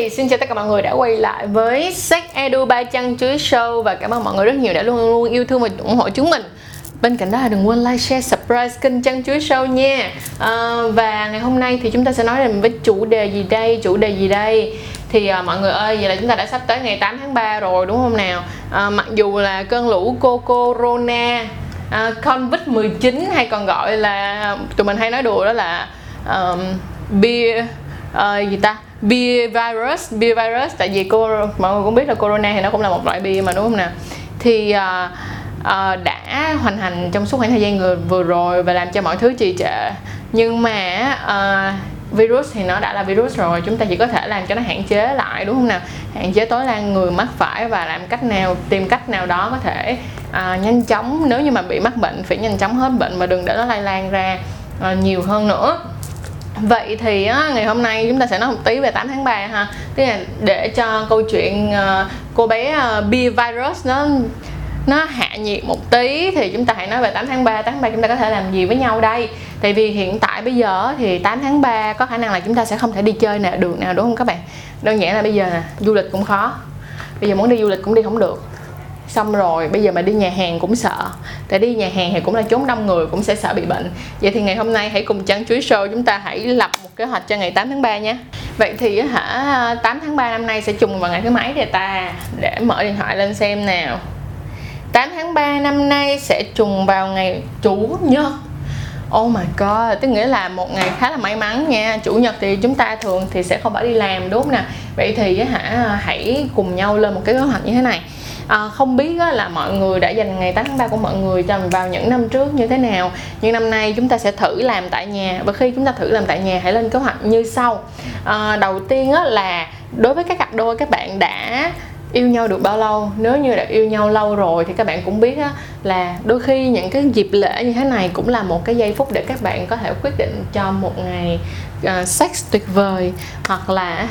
Hey, xin chào tất cả mọi người đã quay lại với Sách Edu Ba Chăng Chúi Show. Và cảm ơn mọi người rất nhiều đã luôn yêu thương và ủng hộ chúng mình. Bên cạnh đó là đừng quên like, share, subscribe kênh Chăng Chúi Show nha. Và ngày hôm nay thì chúng ta sẽ nói về chủ đề gì đây, Thì mọi người ơi, vậy là chúng ta đã sắp tới ngày 8 tháng 3 rồi đúng không nào? Mặc dù là cơn lũ corona, COVID-19 hay còn gọi là, tụi mình hay nói đùa đó là Beer virus, tại vì mọi người cũng biết là corona thì nó cũng là một loại bia mà đúng không nào? Thì đã hoành hành trong suốt khoảng thời gian vừa rồi và làm cho mọi thứ trì trệ. Nhưng mà virus thì nó đã là virus rồi, chúng ta chỉ có thể làm cho nó hạn chế lại đúng không nào? Hạn chế tối đa người mắc phải và tìm cách nào đó có thể nhanh chóng, nếu như mà bị mắc bệnh phải nhanh chóng hết bệnh mà đừng để nó lây lan ra nhiều hơn nữa. Vậy thì ngày hôm nay chúng ta sẽ nói một tí về 8 tháng 3 ha. Tức là để cho câu chuyện cô bé Beer Virus nó hạ nhiệt một tí thì chúng ta hãy nói về 8 tháng 3. 8 tháng 3 chúng ta có thể làm gì với nhau đây? Tại vì hiện tại bây giờ thì 8 tháng 3 có khả năng là chúng ta sẽ không thể đi chơi nào được nào đúng không các bạn? Đơn giản là bây giờ nè, du lịch cũng khó. Bây giờ muốn đi du lịch cũng đi không được. Xong rồi bây giờ mà đi nhà hàng cũng sợ, tại đi nhà hàng thì cũng là chốn đông người, cũng sẽ sợ bị bệnh. Vậy thì ngày hôm nay hãy cùng Chăng Chúi Show chúng ta hãy lập một kế hoạch cho ngày 8 tháng 3 nha. Vậy thì 8 tháng 3 năm nay sẽ trùng vào ngày thứ mấy để ta để mở điện thoại lên xem nào. 8 tháng 3 năm nay sẽ trùng vào ngày Chủ Nhật. Oh my god, tức nghĩa là một ngày khá là may mắn nha. Chủ nhật thì chúng ta thường thì sẽ không phải đi làm đúng không nè. Vậy thì hãy cùng nhau lên một cái kế hoạch như thế này. Không biết là mọi người đã dành ngày 8 tháng 3 của mọi người vào những năm trước như thế nào. Nhưng năm nay chúng ta sẽ thử làm tại nhà. Và khi chúng ta thử làm tại nhà hãy lên kế hoạch như sau. Đầu tiên là đối với các cặp đôi, các bạn đã yêu nhau được bao lâu? Nếu như đã yêu nhau lâu rồi thì các bạn cũng biết là đôi khi những cái dịp lễ như thế này cũng là một cái giây phút để các bạn có thể quyết định cho một ngày sex tuyệt vời. Hoặc là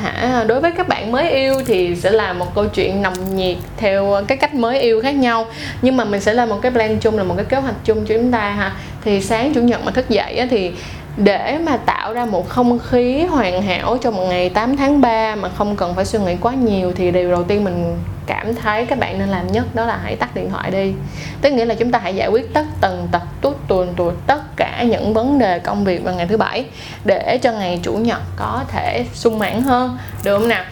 đối với các bạn mới yêu thì sẽ là một câu chuyện nồng nhiệt theo cái cách mới yêu khác nhau. Nhưng mà mình sẽ lên một cái plan chung, là một cái kế hoạch chung cho chúng ta ha. Thì sáng Chủ nhật mà thức dậy thì để mà tạo ra một không khí hoàn hảo cho một ngày 8 tháng 3 mà không cần phải suy nghĩ quá nhiều, thì điều đầu tiên mình cảm thấy các bạn nên làm nhất đó là hãy tắt điện thoại đi. Tức nghĩa là chúng ta hãy giải quyết tất cả những vấn đề công việc vào ngày thứ Bảy để cho ngày Chủ nhật có thể sung mãn hơn, được không nào?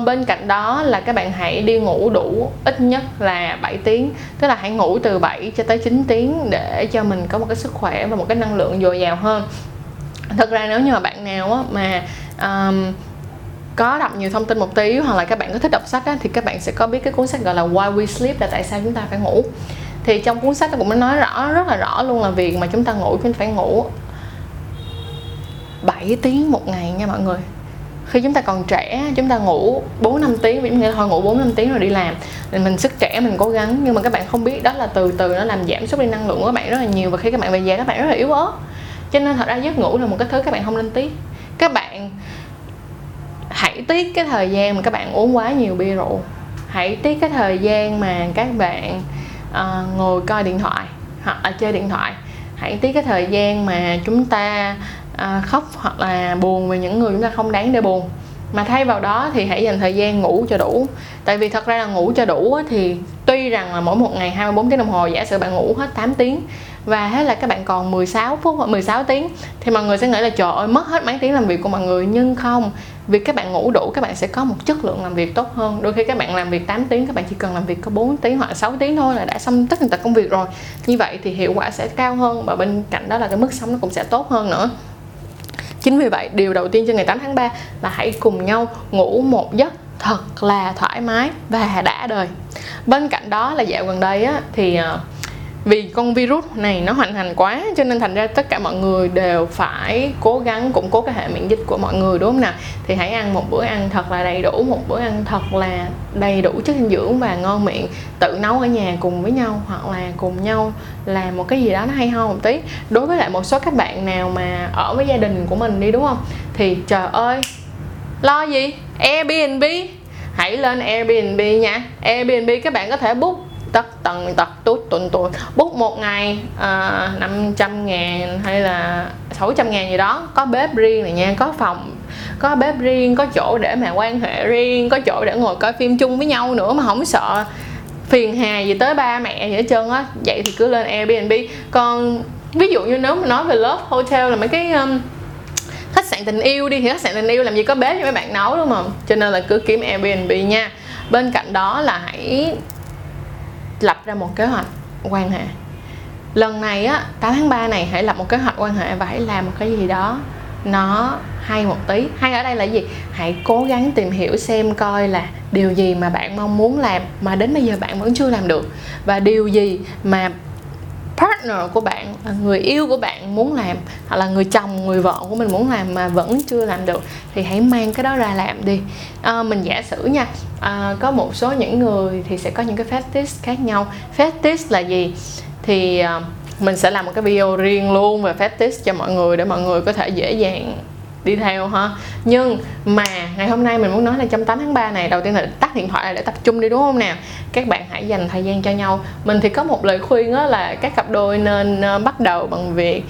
Bên cạnh đó là các bạn hãy đi ngủ đủ ít nhất là 7 tiếng. Tức là hãy ngủ từ 7 cho tới 9 tiếng để cho mình có một cái sức khỏe và một cái năng lượng dồi dào hơn. Thật ra nếu như mà bạn nào mà có đọc nhiều thông tin một tí, hoặc là các bạn có thích đọc sách thì các bạn sẽ có biết cái cuốn sách gọi là Why We Sleep, là tại sao chúng ta phải ngủ. Thì trong cuốn sách nó cũng nói rất là rõ luôn là việc mà chúng ta ngủ, chúng ta phải ngủ 7 tiếng một ngày nha mọi người. Khi chúng ta còn trẻ chúng ta ngủ 4-5 tiếng, mình nghĩ thôi ngủ 4-5 tiếng rồi đi làm, mình sức trẻ mình cố gắng. Nhưng mà các bạn không biết đó là từ từ nó làm giảm sút đi năng lượng của các bạn rất là nhiều, và khi các bạn về già các bạn rất là yếu ớt. Cho nên thật ra giấc ngủ là một cái thứ các bạn không nên tiếc. Các bạn hãy tiếc cái thời gian mà các bạn uống quá nhiều bia rượu, hãy tiếc cái thời gian mà các bạn ngồi coi điện thoại hoặc là chơi điện thoại, hãy tiếc cái thời gian mà chúng ta khóc hoặc là buồn về những người chúng ta không đáng để buồn. Mà thay vào đó thì hãy dành thời gian ngủ cho đủ. Tại vì thật ra là ngủ cho đủ thì tuy rằng là mỗi một ngày 24 tiếng đồng hồ, giả sử bạn ngủ hết 8 tiếng và thế là các bạn còn 16 tiếng thì mọi người sẽ nghĩ là trời ơi mất hết mấy tiếng làm việc của mọi người. Nhưng không, việc các bạn ngủ đủ các bạn sẽ có một chất lượng làm việc tốt hơn. Đôi khi các bạn làm việc 8 tiếng các bạn chỉ cần làm việc có 4 tiếng hoặc 6 tiếng thôi là đã xong tất cả công việc rồi. Như vậy thì hiệu quả sẽ cao hơn, và bên cạnh đó là cái mức sống nó cũng sẽ tốt hơn nữa. Chính vì vậy, điều đầu tiên cho ngày 8 tháng 3 là hãy cùng nhau ngủ một giấc thật là thoải mái và đã đời. Bên cạnh đó là dạo gần đây thì vì con virus này nó hoành hành quá cho nên thành ra tất cả mọi người đều phải cố gắng củng cố cái hệ miễn dịch của mọi người đúng không nào? Thì hãy ăn một bữa ăn thật là đầy đủ, một bữa ăn thật là đầy đủ chất dinh dưỡng và ngon miệng, tự nấu ở nhà cùng với nhau hoặc là cùng nhau làm một cái gì đó nó hay ho một tí. Đối với lại một số các bạn nào mà ở với gia đình của mình đi đúng không? Thì trời ơi, lo gì? Airbnb, hãy lên Airbnb nha. Airbnb các bạn có thể book book một ngày 500 ngàn hay là 600 ngàn gì đó, có bếp riêng này nha, có phòng, có bếp riêng, có chỗ để mà quan hệ riêng, có chỗ để ngồi coi phim chung với nhau nữa mà không sợ phiền hà gì tới ba mẹ gì hết trơn á. Vậy thì cứ lên Airbnb. Còn ví dụ như nếu mà nói về love hotel là mấy cái khách sạn tình yêu đi, thì khách sạn tình yêu làm gì có bếp cho mấy bạn nấu, đúng không? Cho nên là cứ kiếm Airbnb nha. Bên cạnh đó là hãy lập ra một kế hoạch quan hệ. Lần này á, 8 tháng 3 này hãy lập một kế hoạch quan hệ và hãy làm một cái gì đó nó hay một tí. Hay ở đây là gì? Hãy cố gắng tìm hiểu xem coi là điều gì mà bạn mong muốn làm mà đến bây giờ bạn vẫn chưa làm được, và điều gì mà partner của bạn, người yêu của bạn muốn làm, hoặc là người chồng, người vợ của mình muốn làm mà vẫn chưa làm được, thì hãy mang cái đó ra làm đi. Mình giả sử nha, có một số những người thì sẽ có những cái fetish khác nhau. Fetish là gì? Thì mình sẽ làm một cái video riêng luôn về fetish cho mọi người để mọi người có thể dễ dàng đi theo ha. Nhưng mà ngày hôm nay mình muốn nói là trong 8 tháng 3 này, đầu tiên là tắt điện thoại để tập trung đi, đúng không nào? Các bạn hãy dành thời gian cho nhau. Mình thì có một lời khuyên đó là các cặp đôi nên bắt đầu bằng việc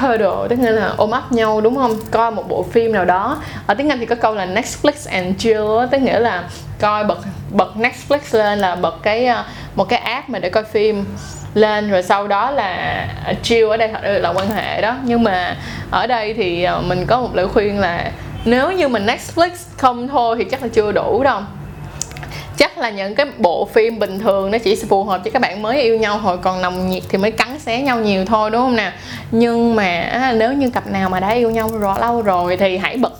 cuddle, tức là ôm ấp nhau, đúng không? Coi một bộ phim nào đó. Ở tiếng Anh thì có câu là Netflix and chill, tức nghĩa là coi bật Netflix lên, là bật cái một cái app mà để coi phim lên, rồi sau đó là chill, ở đây thật là quan hệ đó. Nhưng mà ở đây thì mình có một lời khuyên là nếu như mình Netflix không thôi thì chắc là chưa đủ đâu. Chắc là những cái bộ phim bình thường nó chỉ phù hợp cho các bạn mới yêu nhau hồi còn nồng nhiệt thì mới cắn xé nhau nhiều thôi, đúng không nào? Nhưng mà nếu như cặp nào mà đã yêu nhau rõ lâu rồi thì hãy bật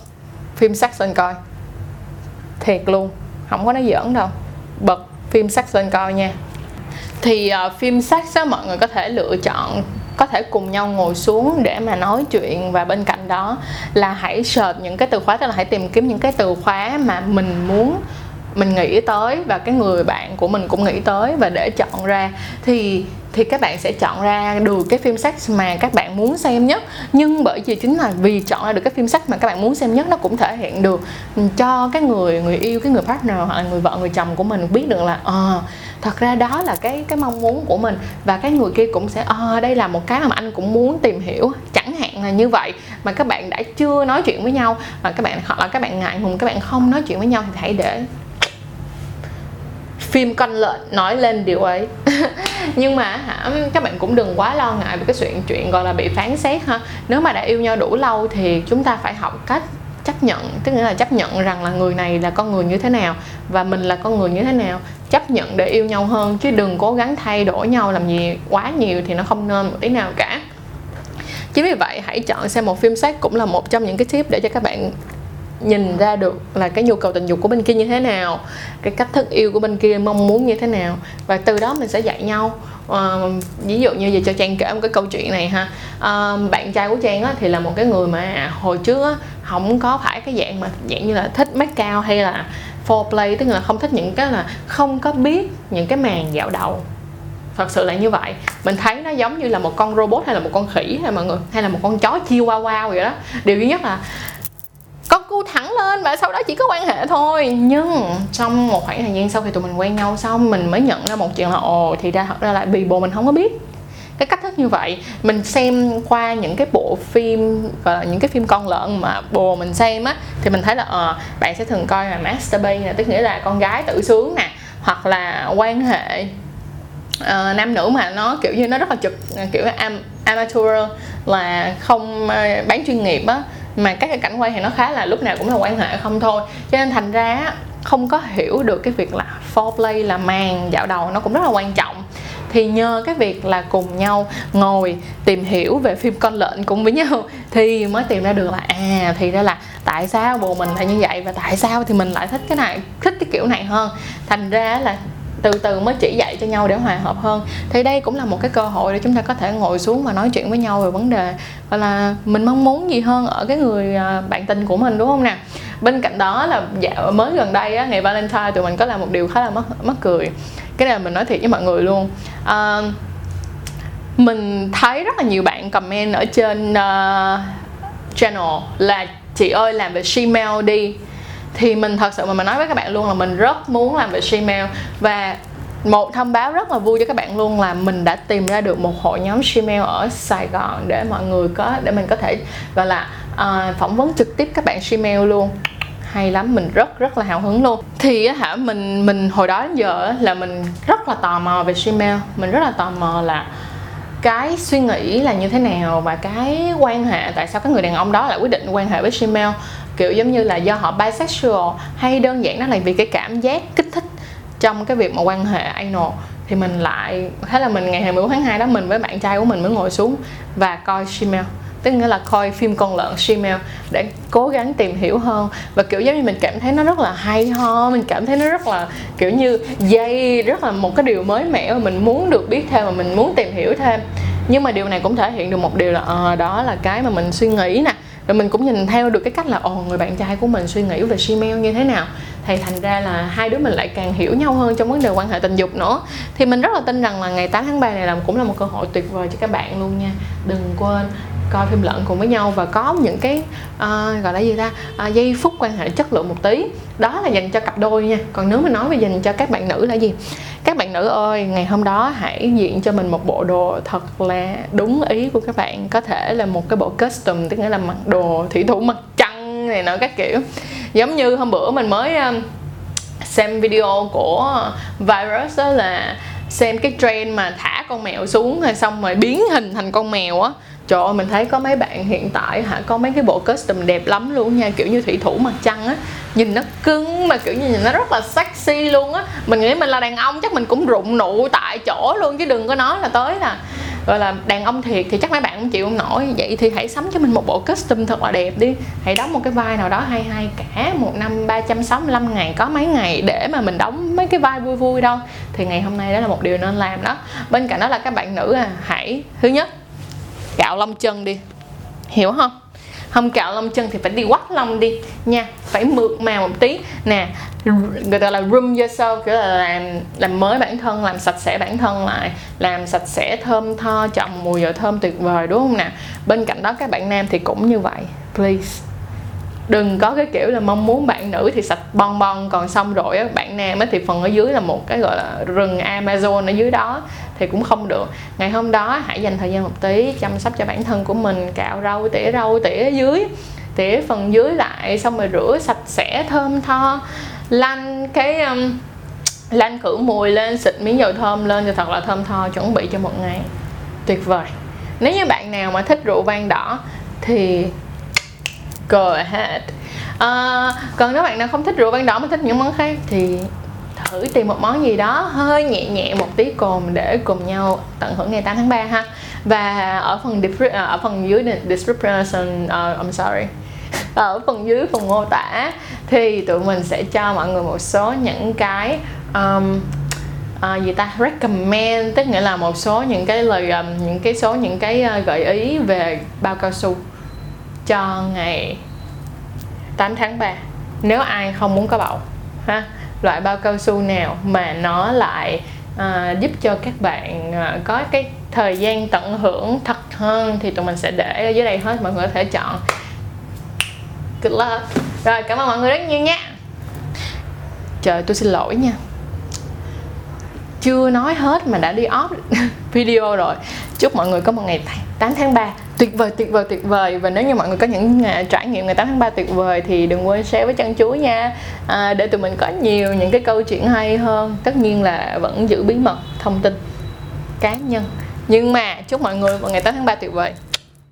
phim sex lên coi. Thiệt luôn, không có nói giỡn đâu, bật phim sex lên coi nha. Thì phim sex á, mọi người có thể lựa chọn, có thể cùng nhau ngồi xuống để mà nói chuyện, và bên cạnh đó là hãy search những cái từ khóa, tức là hãy tìm kiếm những cái từ khóa mà mình muốn, mình nghĩ tới và cái người bạn của mình cũng nghĩ tới, và để chọn ra thì các bạn sẽ chọn ra được cái phim sex mà các bạn muốn xem nhất. Nhưng bởi vì chính là vì chọn ra được cái phim sex mà các bạn muốn xem nhất, nó cũng thể hiện được cho cái người yêu, cái người partner hoặc là người vợ, người chồng của mình biết được là thật ra đó là cái mong muốn của mình, và cái người kia cũng sẽ đây là một cái mà anh cũng muốn tìm hiểu, chẳng hạn là như vậy. Mà các bạn đã chưa nói chuyện với nhau, mà các bạn hoặc là các bạn ngại ngùng, các bạn không nói chuyện với nhau, thì hãy để phim Con Lợn nói lên điều ấy. Nhưng mà các bạn cũng đừng quá lo ngại về cái chuyện gọi là bị phán xét ha. Nếu mà đã yêu nhau đủ lâu thì chúng ta phải học cách chấp nhận, tức nghĩa là chấp nhận rằng là người này là con người như thế nào và mình là con người như thế nào, chấp nhận để yêu nhau hơn, chứ đừng cố gắng thay đổi nhau làm gì quá nhiều thì nó không nên một tí nào cả. Chính vì vậy hãy chọn xem một phim sex cũng là một trong những cái tip để cho các bạn nhìn ra được là cái nhu cầu tình dục của bên kia như thế nào, cái cách thức yêu của bên kia mong muốn như thế nào, và từ đó mình sẽ dạy nhau. Ví dụ như vậy, cho Trang kể một cái câu chuyện này ha. Bạn trai của Trang á, thì là một cái người mà hồi trước á, không có phải cái dạng mà dạng như là thích make out hay là foreplay, tức là không thích những cái là không có biết những cái màn dạo đầu. Thật sự là như vậy, mình thấy nó giống như là một con robot hay là một con khỉ hay mọi người, hay là một con chó chihuahua vậy đó. Điều duy nhất là con cu thẳng lên và sau đó chỉ có quan hệ thôi. Nhưng trong một khoảng thời gian sau khi tụi mình quen nhau xong, mình mới nhận ra một chuyện là thì thật ra là bì bồ mình không có biết cái cách thức như vậy. Mình xem qua những cái bộ phim, gọi là những cái phim con lợn mà bồ mình xem á, thì mình thấy là bạn sẽ thường coi là masturbation nè, tức nghĩa là con gái tự sướng nè, hoặc là quan hệ nam nữ mà nó kiểu như nó rất là chụp kiểu amateur, là không bán chuyên nghiệp á, mà các cái cảnh quay thì nó khá là lúc nào cũng là quan hệ không thôi. Cho nên thành ra không có hiểu được cái việc là foreplay, là màn dạo đầu nó cũng rất là quan trọng. Thì nhờ cái việc là cùng nhau ngồi tìm hiểu về phim Con Lợn cùng với nhau thì mới tìm ra được là thì ra là tại sao bồ mình lại như vậy, và tại sao thì mình lại thích cái này, thích cái kiểu này hơn. Thành ra là từ từ mới chỉ dạy cho nhau để hòa hợp hơn. Thì đây cũng là một cái cơ hội để chúng ta có thể ngồi xuống và nói chuyện với nhau về vấn đề gọi là mình mong muốn gì hơn ở cái người bạn tình của mình, đúng không nè? Bên cạnh đó là dạo mới gần đây á, ngày Valentine tụi mình có làm một điều khá là mắc cười. Cái này mình nói thiệt với mọi người luôn. Mình thấy rất là nhiều bạn comment ở trên channel là chị ơi làm về Gmail đi. Thì mình thật sự mà mình nói với các bạn luôn là mình rất muốn làm về Gmail, và Một thông báo rất là vui cho các bạn luôn là mình đã tìm ra được một hội nhóm Gmail ở Sài Gòn để mọi người có, để mình có thể gọi là phỏng vấn trực tiếp các bạn Gmail luôn. Hay lắm, mình rất là hào hứng luôn. Thì hả, mình hồi đó đến giờ là mình rất là tò mò về Gmail. Mình rất là tò mò là cái suy nghĩ là như thế nào và cái quan hệ, tại sao cái người đàn ông đó lại quyết định quan hệ với Gmail, kiểu giống như là do họ bisexual hay đơn giản đó là vì cái cảm giác kích thích trong cái việc mà quan hệ anal. Thì mình lại, thế là mình ngày 24 tháng 2 đó, mình với bạn trai của mình mới ngồi xuống và coi Gmail, tức nghĩa là coi phim con lợn Gmail để cố gắng tìm hiểu hơn. Và kiểu giống như mình cảm thấy nó rất là hay ho, mình cảm thấy nó rất là kiểu như dây, rất là một cái điều mới mẻ mà mình muốn được biết thêm và mình muốn tìm hiểu thêm. Nhưng mà điều này cũng thể hiện được một điều là đó là cái mà mình suy nghĩ nè. Rồi mình cũng nhìn theo được cái cách là người bạn trai của mình suy nghĩ về Gmail như thế nào. Thì thành ra là hai đứa mình lại càng hiểu nhau hơn trong vấn đề quan hệ tình dục nữa. Thì mình rất là tin rằng là ngày 8 tháng 3 này là cũng là một cơ hội tuyệt vời cho các bạn luôn nha. Đừng quên coi phim lợn cùng với nhau và có những cái gọi là gì ta, giây phút quan hệ chất lượng một tí. Đó là dành cho cặp đôi nha. Còn nếu mà nói về dành cho các bạn nữ là gì? Các bạn nữ ơi, ngày hôm đó hãy diện cho mình một bộ đồ thật là đúng ý của các bạn. Có thể là một cái bộ custom, tức nghĩa là mặc đồ thủy thủ mặt trăng này nọ các kiểu. Giống như hôm bữa mình mới xem video của Virus, đó là xem cái trend mà thả con mèo xuống rồi xong rồi biến hình thành con mèo á. Trời ơi, mình thấy có mấy bạn hiện tại hả, có mấy cái bộ custom đẹp lắm luôn nha, kiểu như thủy thủ mặt trăng á, nhìn nó cưng mà kiểu như nhìn nó rất là sexy luôn á. Mình nghĩ mình là đàn ông chắc mình cũng rụng nụ tại chỗ luôn, chứ đừng có nói là tới là gọi là đàn ông thiệt thì chắc mấy bạn cũng chịu không nổi. Vậy thì hãy sắm cho mình một bộ custom thật là đẹp đi, hãy đóng một cái vai nào đó hay hay. Cả một năm 365 ngày có mấy ngày để mà mình đóng mấy cái vai vui vui đâu. Thì ngày hôm nay đó là một điều nên làm đó. Bên cạnh đó là các bạn nữ hãy thứ nhất cạo lông chân đi, hiểu không? Không cạo lông chân thì phải đi quắt lông đi nha, phải mượt mà một tí nè, người ta là groom yourself, kiểu là làm mới bản thân, làm sạch sẽ bản thân lại, làm sạch sẽ thơm tho, chọn mùi dầu thơm tuyệt vời, đúng không nè? Bên cạnh đó các bạn nam thì cũng như vậy, please đừng có cái kiểu là mong muốn bạn nữ thì sạch bon bon, còn xong rồi bạn nam thì phần ở dưới là một cái gọi là rừng Amazon ở dưới đó thì cũng không được. Ngày hôm đó hãy dành thời gian một tí chăm sóc cho bản thân của mình, cạo râu, tỉa dưới, tỉa phần dưới lại, xong rồi rửa sạch sẽ thơm tho, lăn cái lăn khử mùi lên, xịt miếng dầu thơm lên cho thật là thơm tho, chuẩn bị cho một ngày tuyệt vời. Nếu như bạn nào mà thích rượu vang đỏ thì go ahead. Còn nếu bạn nào không thích rượu vang đỏ mà thích những món khác thì thử tìm một món gì đó hơi nhẹ nhẹ một tí cồn để cùng nhau tận hưởng ngày 8 tháng 3 ha. Và ở phần dưới description, ở phần dưới phần mô tả thì tụi mình sẽ cho mọi người một số những cái recommend, tức nghĩa là một số những cái lời gợi ý về bao cao su cho ngày 8 tháng 3 nếu ai không muốn có bầu ha. Loại bao cao su nào mà nó lại giúp cho các bạn có cái thời gian tận hưởng thật hơn thì tụi mình sẽ để ở dưới đây hết, mọi người có thể chọn. Good luck. Rồi, cảm ơn mọi người rất nhiều nha. Trời, tôi xin lỗi nha, chưa nói hết mà đã đi off video rồi. Chúc mọi người có một ngày 8 tháng 3 tuyệt vời. Và nếu như mọi người có những trải nghiệm ngày 8 tháng 3 tuyệt vời thì đừng quên share với Chăn Chúi nha, để tụi mình có nhiều những cái câu chuyện hay hơn. Tất nhiên là vẫn giữ bí mật thông tin cá nhân, nhưng mà chúc mọi người một ngày 8 tháng 3 tuyệt vời.